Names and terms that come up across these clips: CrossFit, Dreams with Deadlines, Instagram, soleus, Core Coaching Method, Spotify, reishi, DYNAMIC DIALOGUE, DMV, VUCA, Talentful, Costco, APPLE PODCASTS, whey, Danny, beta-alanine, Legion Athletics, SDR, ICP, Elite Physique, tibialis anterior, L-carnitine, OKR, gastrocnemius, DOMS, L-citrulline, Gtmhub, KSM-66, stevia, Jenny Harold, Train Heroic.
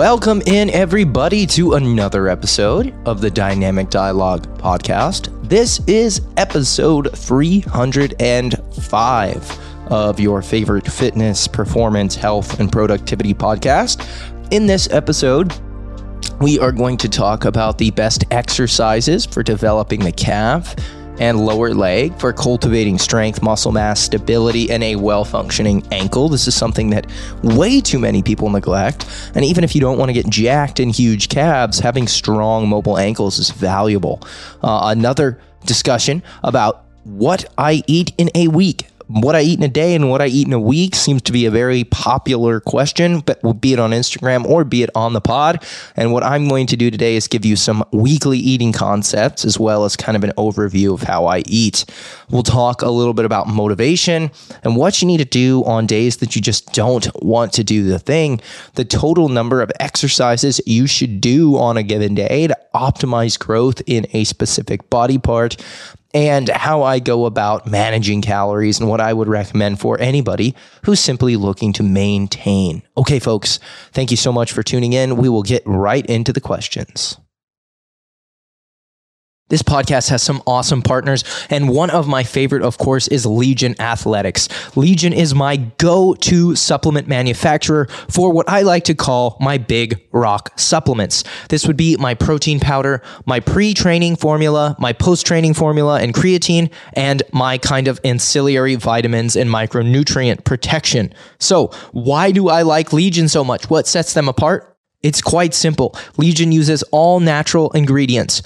Welcome in, everybody, to another episode of the Dynamic Dialogue podcast. This is episode 305 of your favorite fitness, performance, health, and productivity podcast. In this episode, we are going to talk about the best exercises for developing the calf and lower leg for cultivating strength, muscle mass, stability, and a well-functioning ankle. This is something that way too many people neglect. And even if you don't want to get jacked in huge calves, having strong mobile ankles is valuable. Another discussion about what I eat in a week. What I eat in a day and what I eat in a week seems to be a very popular question, but be it on Instagram or be it on the pod. And what I'm going to do today is give you some weekly eating concepts as well as kind of an overview of how I eat. We'll talk a little bit about motivation and what you need to do on days that you just don't want to do the thing, the total number of exercises you should do on a given day to optimize growth in a specific body part, and how I go about managing calories and what I would recommend for anybody who's simply looking to maintain. Okay, folks, thank you so much for tuning in. We will get right into the questions. This podcast has some awesome partners, and one of my favorite, of course, is Legion Athletics. Legion is my go-to supplement manufacturer for what I like to call my big rock supplements. This would be my protein powder, my pre-training formula, my post-training formula and creatine, and my kind of ancillary vitamins and micronutrient protection. So why do I like Legion so much? What sets them apart? It's quite simple. Legion uses all natural ingredients.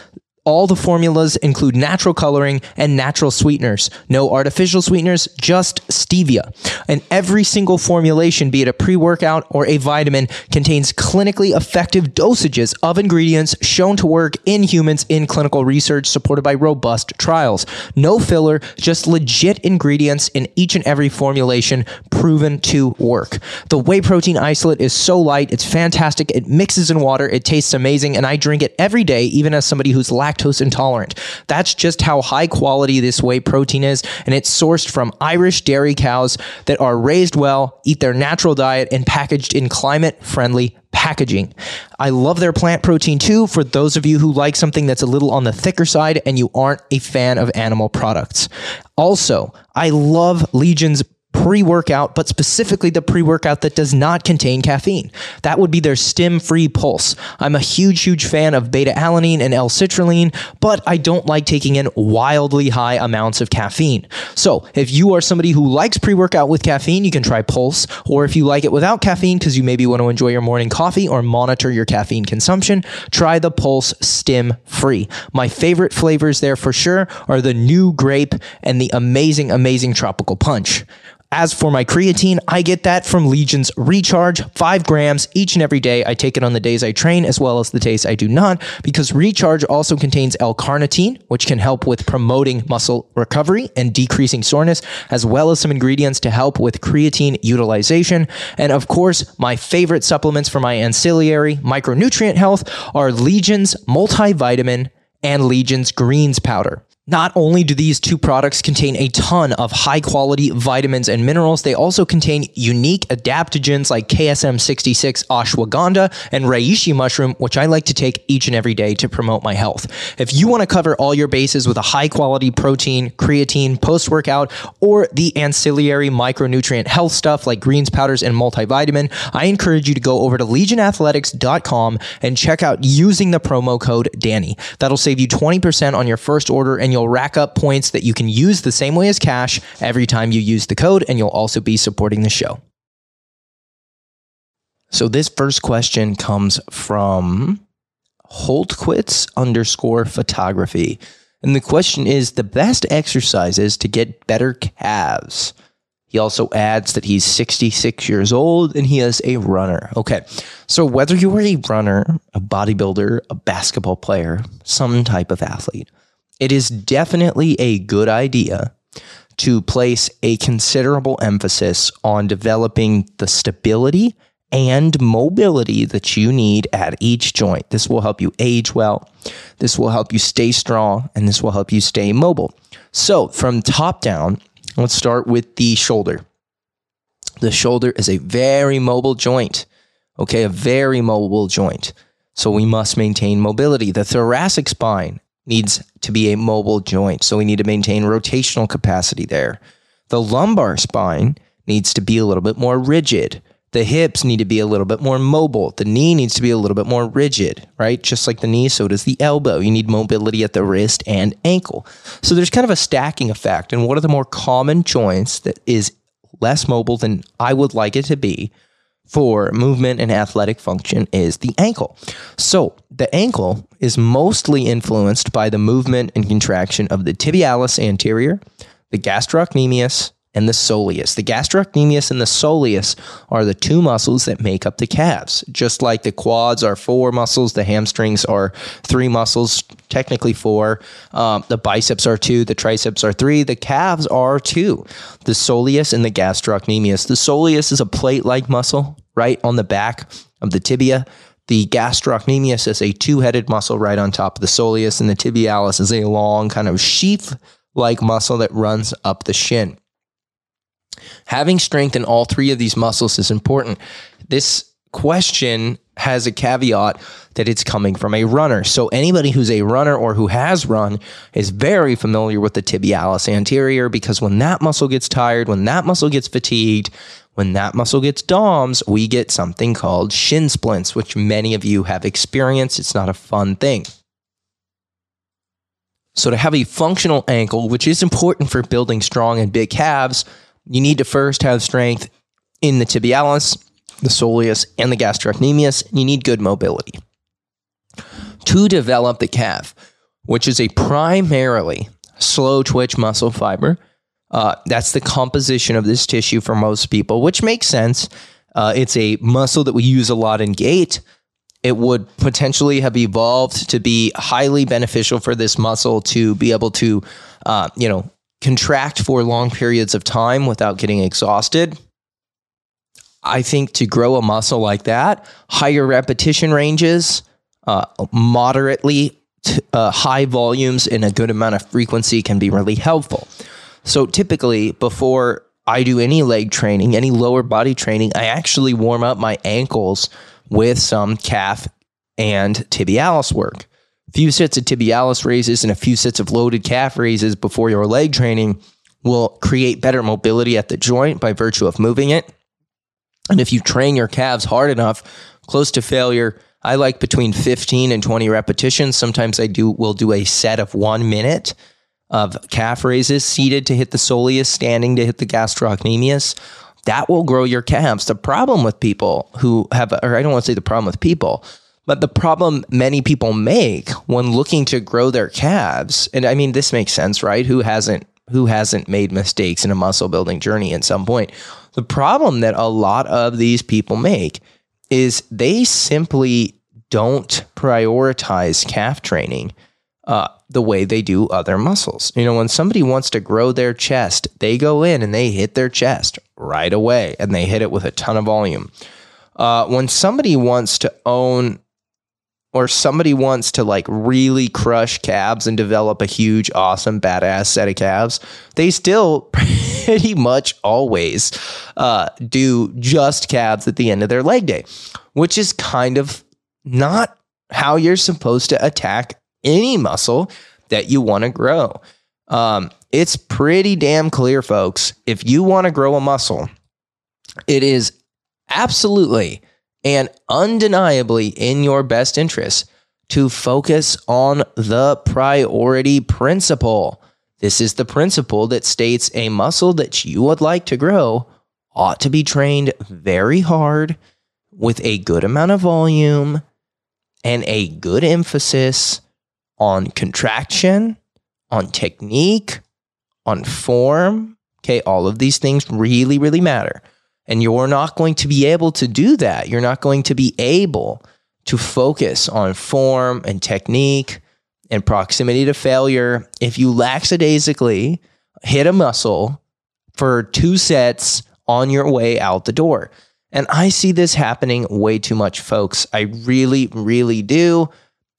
All the formulas include natural coloring and natural sweeteners. No artificial sweeteners, just stevia. And every single formulation, be it a pre-workout or a vitamin, contains clinically effective dosages of ingredients shown to work in humans in clinical research supported by robust trials. No filler, just legit ingredients in each and every formulation proven to work. The whey protein isolate is so light, it's fantastic. It mixes in water, it tastes amazing, and I drink it every day, even as somebody who's lactose intolerant. That's just how high quality this whey protein is, and it's sourced from Irish dairy cows that are raised well, eat their natural diet, and packaged in climate-friendly packaging. I love their plant protein too, for those of you who like something that's a little on the thicker side and you aren't a fan of animal products. Also, I love Legion's pre-workout, but specifically the pre-workout that does not contain caffeine. That would be their stim-free pulse. I'm a huge fan of beta-alanine and L-citrulline, but I don't like taking in wildly high amounts of caffeine. So if you are somebody who likes pre-workout with caffeine, you can try Pulse, or if you like it without caffeine because you maybe want to enjoy your morning coffee or monitor your caffeine consumption, try the Pulse stim-free. My favorite flavors there for sure are the new grape and the amazing tropical punch. As for my creatine, I get that from Legion's Recharge, 5 grams each and every day. I take it on the days I train as well as the days I do not, because Recharge also contains L-carnitine, which can help with promoting muscle recovery and decreasing soreness, as well as some ingredients to help with creatine utilization. And of course, my favorite supplements for my ancillary micronutrient health are Legion's multivitamin and Legion's greens powder. Not only do these two products contain a ton of high-quality vitamins and minerals, they also contain unique adaptogens like KSM-66 ashwagandha and reishi mushroom, which I like to take each and every day to promote my health. If you want to cover all your bases with a high-quality protein, creatine, post-workout, or the ancillary micronutrient health stuff like greens powders and multivitamin, I encourage you to go over to legionathletics.com and check out using the promo code DANNY. That'll save you 20% on your first order, and you'll rack up points that you can use the same way as cash every time you use the code, and you'll also be supporting the show. So this first question comes from Holtquits_photography. And the question is the best exercises to get better calves. He also adds that he's 66 years old and he is a runner. Okay, so whether you are a runner, a bodybuilder, a basketball player, some type of athlete, it is definitely a good idea to place a considerable emphasis on developing the stability and mobility that you need at each joint. This will help you age well, this will help you stay strong, and this will help you stay mobile. So from top down, let's start with the shoulder. The shoulder is a very mobile joint. okay, a very mobile joint. So we must maintain mobility. The thoracic spine needs to be a mobile joint, so we need to maintain rotational capacity there. The lumbar spine needs to be a little bit more rigid. The hips need to be a little bit more mobile. The knee needs to be a little bit more rigid, right? Just like the knee, so does the elbow. You need mobility at the wrist and ankle. So there's kind of a stacking effect. And one of the more common joints that is less mobile than I would like it to be for movement and athletic function is the ankle. So the ankle is mostly influenced by the movement and contraction of the tibialis anterior, the gastrocnemius, and the soleus. The gastrocnemius and the soleus are the two muscles that make up the calves. Just like the quads are four muscles, the hamstrings are three muscles, technically four. The biceps are two, the triceps are three, the calves are two. The soleus and the gastrocnemius. The soleus is a plate-like muscle right on the back of the tibia. The gastrocnemius is a two-headed muscle right on top of the soleus, and the tibialis is a long kind of sheath-like muscle that runs up the shin. Having strength in all three of these muscles is important. This question has a caveat that it's coming from a runner. So anybody who's a runner or who has run is very familiar with the tibialis anterior, because when that muscle gets tired, when that muscle gets fatigued, when that muscle gets DOMS, we get something called shin splints, which many of you have experienced. It's not a fun thing. So to have a functional ankle, which is important for building strong and big calves, you need to first have strength in the tibialis, the soleus, and the gastrocnemius. You need good mobility to develop the calf, which is a primarily slow twitch muscle fiber. That's the composition of this tissue for most people, which makes sense. It's a muscle that we use a lot in gait. It would potentially have evolved to be highly beneficial for this muscle to be able to, contract for long periods of time without getting exhausted. I think to grow a muscle like that, higher repetition ranges, moderately high volumes and a good amount of frequency can be really helpful. So typically before I do any leg training, any lower body training, I actually warm up my ankles with some calf and tibialis work. Few sets of tibialis raises and a few sets of loaded calf raises before your leg training will create better mobility at the joint by virtue of moving it. And if you train your calves hard enough, close to failure, I like between 15 and 20 repetitions. Sometimes we'll do a set of 1 minute of calf raises, seated to hit the soleus, standing to hit the gastrocnemius. That will grow your calves. The problem with people who have, or I don't want to say the problem with people, but the problem many people make when looking to grow their calves, and I mean, this makes sense, right? Who hasn't made mistakes in a muscle building journey at some point? The problem that a lot of these people make is they simply don't prioritize calf training the way they do other muscles. You know, when somebody wants to grow their chest, they go in and they hit their chest right away, and they hit it with a ton of volume. When somebody wants to own, or somebody wants to like really crush calves and develop a huge, awesome, badass set of calves, they still pretty much always do just calves at the end of their leg day, which is kind of not how you're supposed to attack any muscle that you want to grow. It's pretty damn clear, folks. If you want to grow a muscle, it is absolutely and undeniably in your best interest to focus on the priority principle. This is the principle that states a muscle that you would like to grow ought to be trained very hard with a good amount of volume and a good emphasis on contraction, on technique, on form. Okay, all of these things really, really matter. And you're not going to be able to do that. You're not going to be able to focus on form and technique and proximity to failure if you lackadaisically hit a muscle for 2 sets on your way out the door. And I see this happening way too much, folks. I really, really do.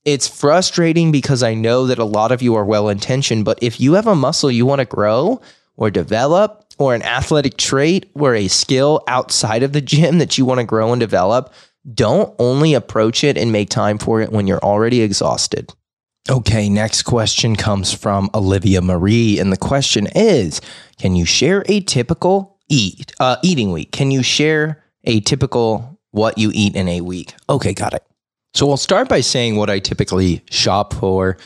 It's frustrating because I know that a lot of you are well-intentioned, but if you have a muscle you want to grow or develop, or an athletic trait or a skill outside of the gym that you want to grow and develop, Don't only approach it and make time for it when you're already exhausted. Okay, next question comes from Olivia Marie. And the question is, can you share a typical eating week? Can you share a typical what you eat in a week? Okay, got it. So we'll start by saying what I typically shop for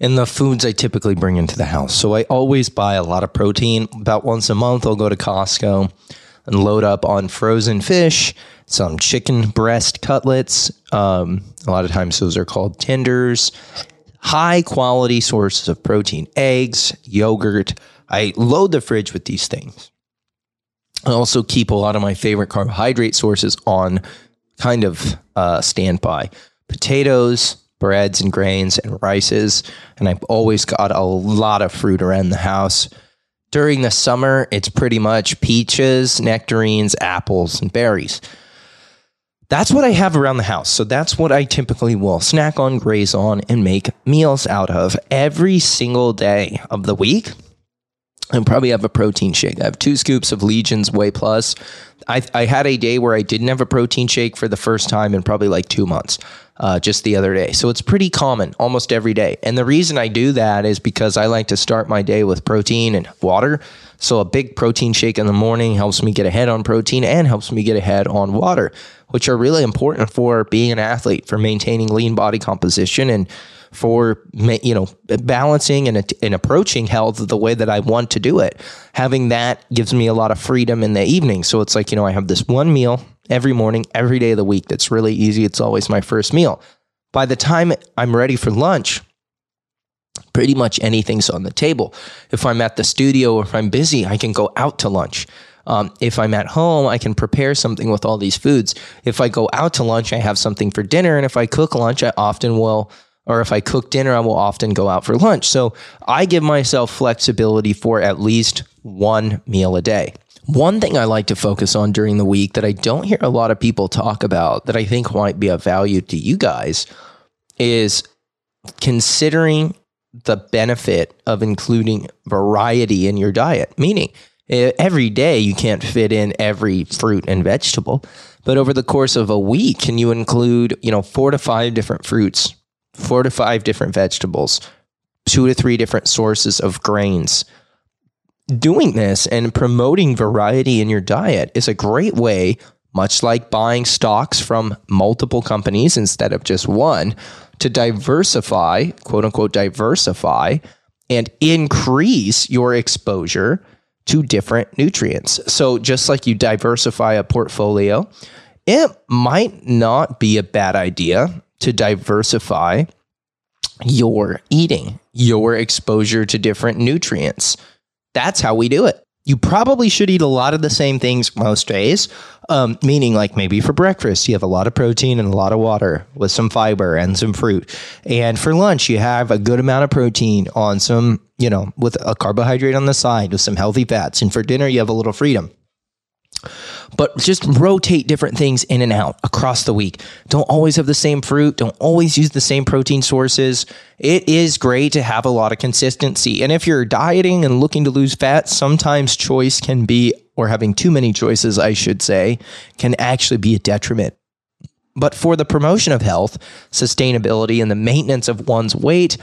and the foods I typically bring into the house. So I always buy a lot of protein. About once a month, I'll go to Costco and load up on frozen fish, some chicken breast cutlets. A lot of times those are called tenders. High quality sources of protein, eggs, yogurt. I load the fridge with these things. I also keep a lot of my favorite carbohydrate sources on kind of standby. Potatoes, breads and grains and rices. And I've always got a lot of fruit around the house. During the summer, it's pretty much peaches, nectarines, apples, and berries. That's what I have around the house. So that's what I typically will snack on, graze on, and make meals out of every single day of the week. I probably have a protein shake. I have 2 scoops of Legion's Whey Plus. I had a day where I didn't have a protein shake for the first time in probably like 2 months, just the other day. So it's pretty common almost every day. And the reason I do that is because I like to start my day with protein and water. So a big protein shake in the morning helps me get ahead on protein and helps me get ahead on water, which are really important for being an athlete, for maintaining lean body composition and for, you know, balancing and approaching health the way that I want to do it. Having that gives me a lot of freedom in the evening. So it's like, you know, I have this one meal every morning, every day of the week. That's really easy. It's always my first meal. By the time I'm ready for lunch, pretty much anything's on the table. If I'm at the studio or if I'm busy, I can go out to lunch. If I'm at home, I can prepare something with all these foods. If I go out to lunch, I have something for dinner. And if I cook lunch, I often will, or if I cook dinner, I will often go out for lunch. So I give myself flexibility for at least one meal a day. One thing I like to focus on during the week that I don't hear a lot of people talk about that I think might be of value to you guys is considering the benefit of including variety in your diet. Meaning, every day you can't fit in every fruit and vegetable, but over the course of a week, can you include, you know, 4 to 5 different fruits, 4 to 5 different vegetables, 2 to 3 different sources of grains? Doing this and promoting variety in your diet is a great way, much like buying stocks from multiple companies instead of just one, to diversify, quote unquote, diversify and increase your exposure to different nutrients. So just like you diversify a portfolio, it might not be a bad idea to diversify your eating, your exposure to different nutrients. That's how we do it. You probably should eat a lot of the same things most days, meaning like maybe for breakfast, you have a lot of protein and a lot of water with some fiber and some fruit. And for lunch, you have a good amount of protein on some, you know, with a carbohydrate on the side with some healthy fats. And for dinner, you have a little freedom. But just rotate different things in and out across the week. Don't always have the same fruit. Don't always use the same protein sources. It is great to have a lot of consistency. And if you're dieting and looking to lose fat, sometimes choice can be, or having too many choices, I should say, can actually be a detriment. But for the promotion of health, sustainability, and the maintenance of one's weight,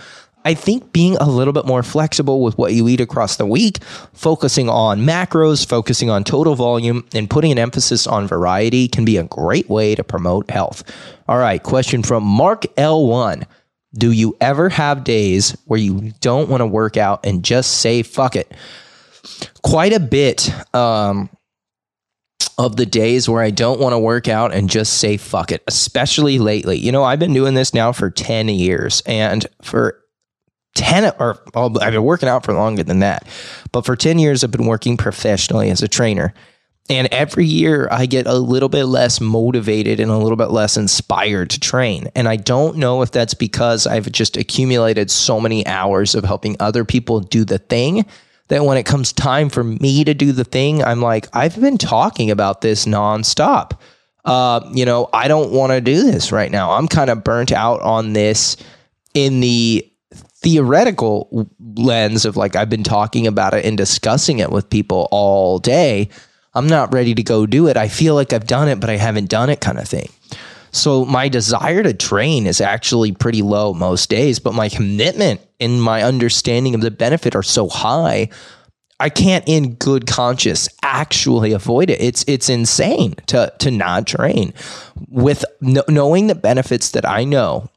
I think being a little bit more flexible with what you eat across the week, focusing on macros, focusing on total volume, and putting an emphasis on variety can be a great way to promote health. All right, question from Mark L1. Do you ever have days where you don't want to work out and just say, fuck it? Quite a bit of the days where I don't want to work out and just say, fuck it, especially lately. You know, I've been doing this now for 10 years and for 10 or I've been working out for longer than that, but for 10 years, I've been working professionally as a trainer. And every year I get a little bit less motivated and a little bit less inspired to train. And I don't know if that's because I've just accumulated so many hours of helping other people do the thing that when it comes time for me to do the thing, I'm like, I've been talking about this nonstop. You know, I don't want to do this right now. I'm kind of burnt out on this in the theoretical lens of like, I've been talking about it and discussing it with people all day. I'm not ready to go do it. I feel like I've done it, but I haven't done it kind of thing. So my desire to train is actually pretty low most days, but my commitment and my understanding of the benefit are so high, I can't in good conscience actually avoid it. It's insane to not train with knowing the benefits that I know,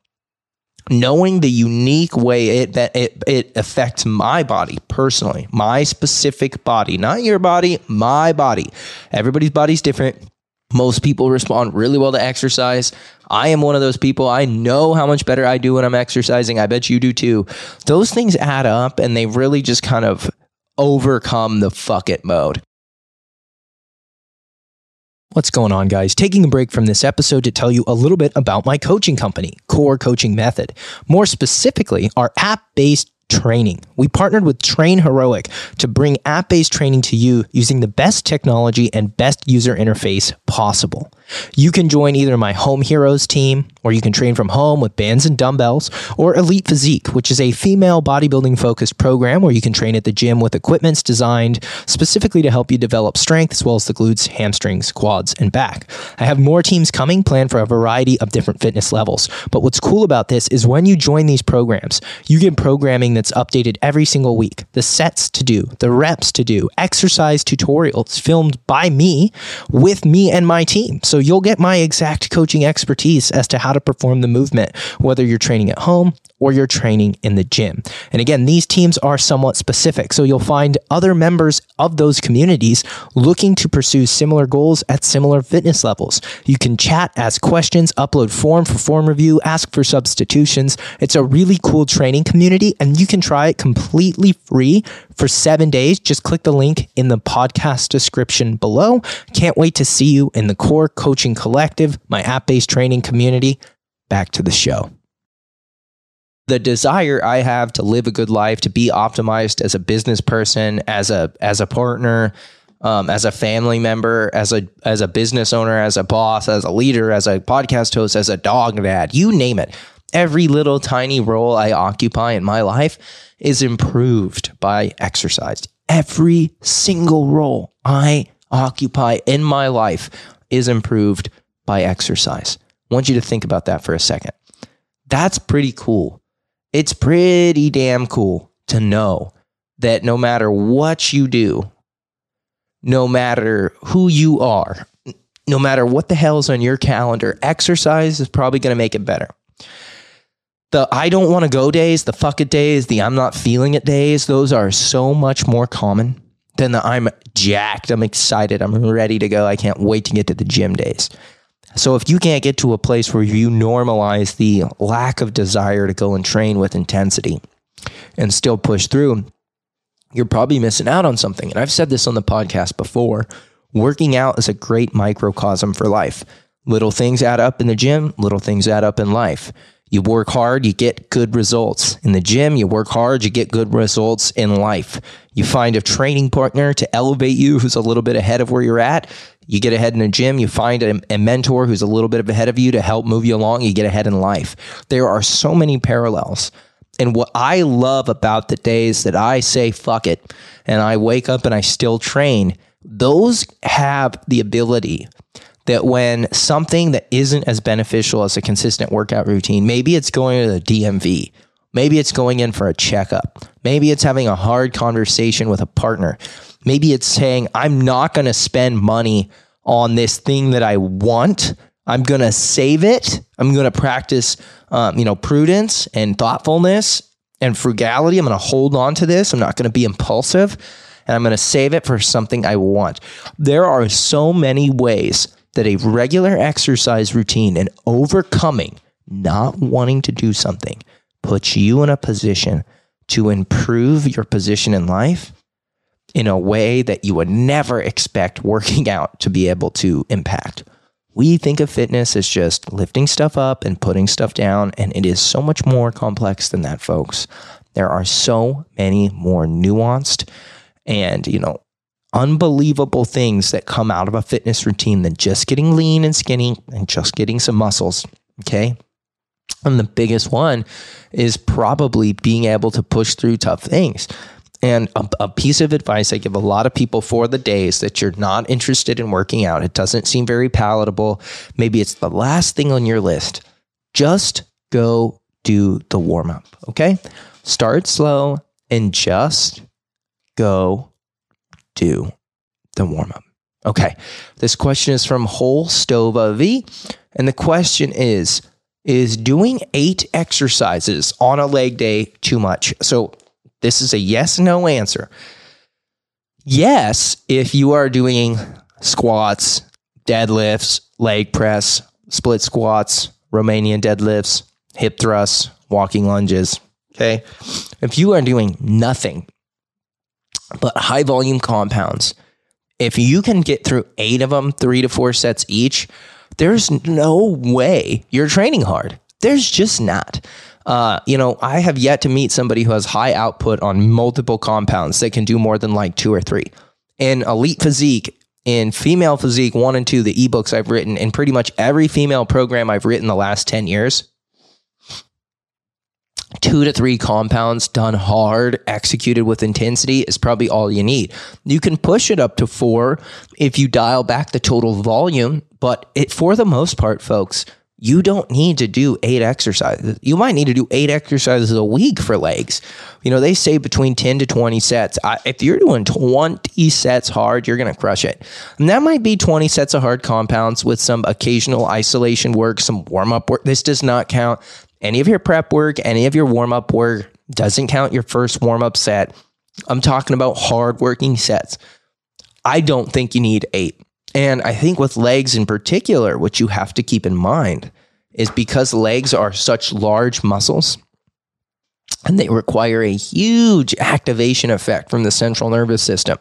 knowing the unique way it affects my body personally, my specific body, not your body, my body. Everybody's body's different. Most people respond really well to exercise. I am one of those people. I know how much better I do when I'm exercising. I bet you do too. Those things add up and they really just kind of overcome the fuck it mode. What's going on, guys? Taking a break from this episode to tell you a little bit about my coaching company, Core Coaching Method. More specifically, our app-based training. We partnered with Train Heroic to bring app-based training to you using the best technology and best user interface possible. You can join either my Home Heroes team, or you can train from home with bands and dumbbells, or Elite Physique, which is a female bodybuilding focused program where you can train at the gym with equipments designed specifically to help you develop strength as well as the glutes, hamstrings, quads, and back. I have more teams coming planned for a variety of different fitness levels. But what's cool about this is when you join these programs, you get programming that's updated every single week. The sets to do, the reps to do, exercise tutorials filmed by me with me and my team. So you'll get my exact coaching expertise as to how to perform the movement, whether you're training at home or you're training in the gym. And again, these teams are somewhat specific, so you'll find other members of those communities looking to pursue similar goals at similar fitness levels. You can chat, ask questions, upload form for form review, ask for substitutions. It's a really cool training community, and you can try it completely free for 7 days. Just click the link in the podcast description below. Can't wait to see you in the Core Coaching Collective, my app-based training community. Back to the show. The desire I have to live a good life, to be optimized as a business person, as a partner, as a family member, as a business owner, as a boss, as a leader, as a podcast host, as a dog dad, you name it. Every little tiny role I occupy in my life is improved by exercise. Every single role I occupy in my life is improved by exercise. I want you to think about that for a second. That's pretty cool. It's pretty damn cool to know that no matter what you do, no matter who you are, no matter what the hell's on your calendar, exercise is probably going to make it better. The I don't want to go days, the fuck it days, the I'm not feeling it days, those are so much more common than the I'm jacked, I'm excited, I'm ready to go, I can't wait to get to the gym days. So if you can't get to a place where you normalize the lack of desire to go and train with intensity and still push through, you're probably missing out on something. And I've said this on the podcast before, working out is a great microcosm for life. Little things add up in the gym, little things add up in life. You work hard, you get good results. In the gym, you work hard, you get good results in life. You find a training partner to elevate you who's a little bit ahead of where you're at. You get ahead in a gym, you find a mentor who's a little bit ahead of you to help move you along, you get ahead in life. There are so many parallels. And what I love about the days that I say, fuck it, and I wake up and I still train, those have the ability that when something that isn't as beneficial as a consistent workout routine, maybe it's going to the DMV, maybe it's going in for a checkup, maybe it's having a hard conversation with a partner, maybe it's saying, I'm not going to spend money on this thing that I want. I'm going to save it. I'm going to practice, prudence and thoughtfulness and frugality. I'm going to hold on to this. I'm not going to be impulsive, and I'm going to save it for something I want. There are so many ways that a regular exercise routine and overcoming not wanting to do something puts you in a position to improve your position in life in a way that you would never expect working out to be able to impact. We think of fitness as just lifting stuff up and putting stuff down, and it is so much more complex than that, folks. There are so many more nuanced and, unbelievable things that come out of a fitness routine than just getting lean and skinny and just getting some muscles, okay? And the biggest one is probably being able to push through tough things. And a piece of advice I give a lot of people for the days that you're not interested in working out, it doesn't seem very palatable, maybe it's the last thing on your list, just go do the warm-up, okay? Start slow and just go do the warm-up. Okay, this question is from Whole Stova V, and the question is doing 8 exercises on a leg day too much? So this is a yes, no answer. Yes, if you are doing squats, deadlifts, leg press, split squats, Romanian deadlifts, hip thrusts, walking lunges, okay? If you are doing nothing but high volume compounds, if you can get through 8 of them, 3 to 4 sets each, there's no way you're training hard. There's just not. I have yet to meet somebody who has high output on multiple compounds that can do more than like 2 or 3. In Elite Physique, in Female Physique 1 and 2, the ebooks I've written, and pretty much every female program I've written the last 10 years, 2 to 3 compounds done hard, executed with intensity is probably all you need. You can push it up to 4 if you dial back the total volume, but for the most part, folks, you don't need to do 8 exercises. You might need to do 8 exercises a week for legs. You know, they say between 10 to 20 sets. If you're doing 20 sets hard, you're going to crush it. And that might be 20 sets of hard compounds with some occasional isolation work, some warm-up work. This does not count any of your prep work, any of your warm-up work. Doesn't count your first warm-up set. I'm talking about hard-working sets. I don't think you need 8. And I think with legs in particular, what you have to keep in mind is because legs are such large muscles and they require a huge activation effect from the central nervous system,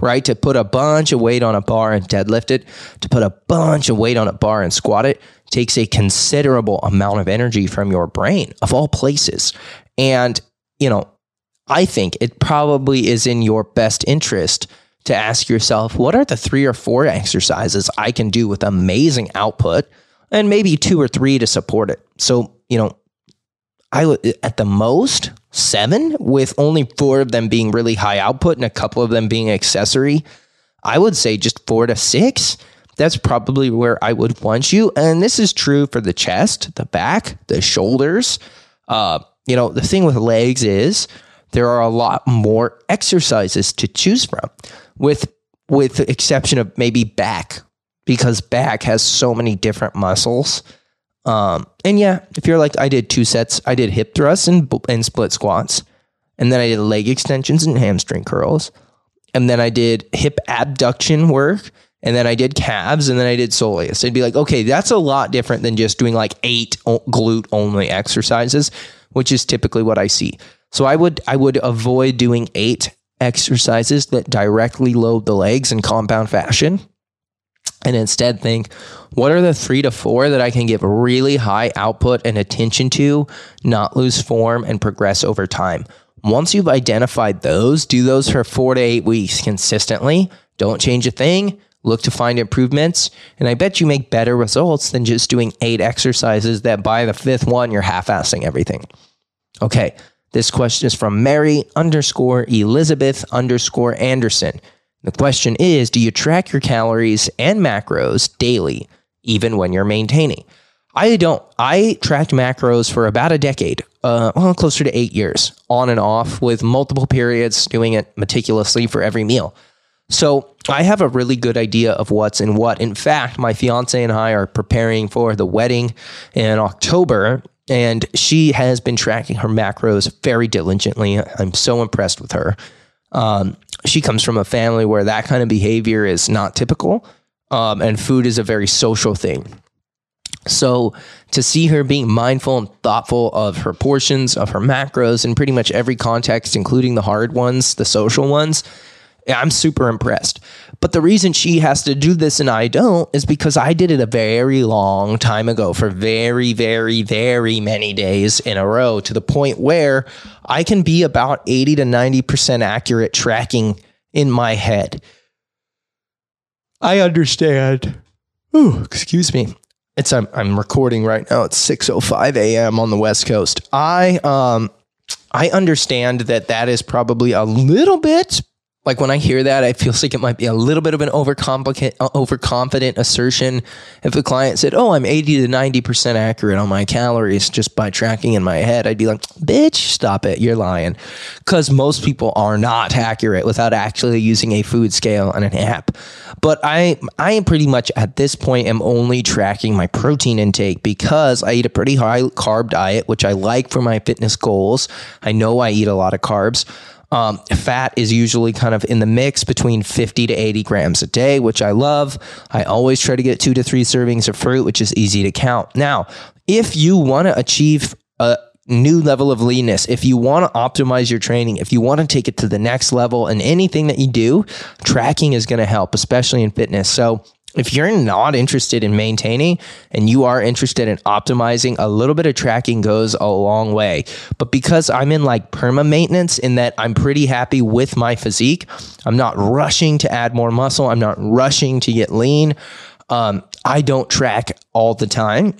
right? To put a bunch of weight on a bar and deadlift it, to put a bunch of weight on a bar and squat it, takes a considerable amount of energy from your brain, of all places. And, I think it probably is in your best interest to ask yourself, what are the 3 or 4 exercises I can do with amazing output, and maybe 2 or 3 to support it? So, I at the most 7, with only 4 of them being really high output and a couple of them being accessory. I would say just 4 to 6. That's probably where I would want you. And this is true for the chest, the back, the shoulders. The thing with legs is there are a lot more exercises to choose from, with the exception of maybe back, because back has so many different muscles. If you're like, I did 2 sets, I did hip thrusts and split squats, and then I did leg extensions and hamstring curls, and then I did hip abduction work, and then I did calves, and then I did soleus. It'd be like, okay, that's a lot different than just doing like 8 glute only exercises, which is typically what I see. So I would avoid doing 8 exercises that directly load the legs in compound fashion, and instead think, what are the 3 to 4 that I can give really high output and attention to, not lose form, and progress over time? Once you've identified those, do those for 4 to 8 weeks consistently. Don't change a thing. Look to find improvements, and I bet you make better results than just doing 8 exercises that by the 5th one, you're half-assing everything. Okay, this question is from Mary_Elizabeth_Anderson. The question is, do you track your calories and macros daily, even when you're maintaining? I don't. I tracked macros for about a decade, closer to 8 years, on and off, with multiple periods, doing it meticulously for every meal. So I have a really good idea of what's in what. In fact, my fiance and I are preparing for the wedding in October, and she has been tracking her macros very diligently. I'm so impressed with her. She comes from a family where that kind of behavior is not typical, and food is a very social thing. So to see her being mindful and thoughtful of her portions, of her macros, in pretty much every context, including the hard ones, the social ones, I'm super impressed. But the reason she has to do this and I don't is because I did it a very long time ago for very, very, very many days in a row, to the point where I can be about 80 to 90% accurate tracking in my head. I understand. Ooh, excuse me. I'm recording right now. It's 6:05 a.m. on the West Coast. I I understand that that is probably a little bit, like when I hear that, I feel like it might be a little bit of an overconfident assertion. If a client said, oh, I'm 80 to 90% accurate on my calories just by tracking in my head, I'd be like, bitch, stop it. You're lying. Because most people are not accurate without actually using a food scale and an app. But I am pretty much at this point am only tracking my protein intake because I eat a pretty high carb diet, which I like for my fitness goals. I know I eat a lot of carbs. Fat is usually kind of in the mix between 50 to 80 grams a day, which I love. I always try to get 2 to 3 servings of fruit, which is easy to count. Now, if you want to achieve a new level of leanness, if you want to optimize your training, if you want to take it to the next level in anything that you do, tracking is going to help, especially in fitness. So if you're not interested in maintaining and you are interested in optimizing, a little bit of tracking goes a long way. But because I'm in like perma maintenance in that I'm pretty happy with my physique, I'm not rushing to add more muscle. I'm not rushing to get lean. I don't track all the time.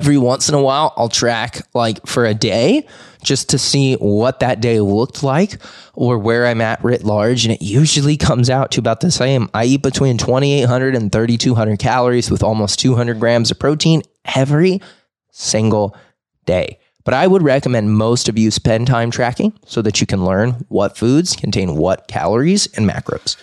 Every once in a while, I'll track like for a day just to see what that day looked like or where I'm at writ large. And it usually comes out to about the same. I eat between 2,800 and 3,200 calories with almost 200 grams of protein every single day. But I would recommend most of you spend time tracking so that you can learn what foods contain what calories and macros.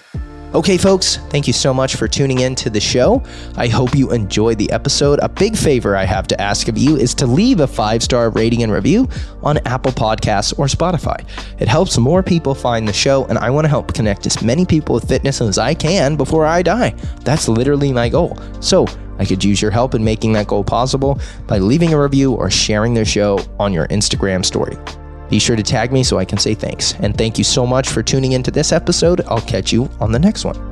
Okay, folks, thank you so much for tuning in to the show. I hope you enjoyed the episode. A big favor I have to ask of you is to leave a 5-star rating and review on Apple Podcasts or Spotify. It helps more people find the show, and I want to help connect as many people with fitness as I can before I die. That's literally my goal. So I could use your help in making that goal possible by leaving a review or sharing the show on your Instagram story. Be sure to tag me so I can say thanks. And thank you so much for tuning into this episode. I'll catch you on the next one.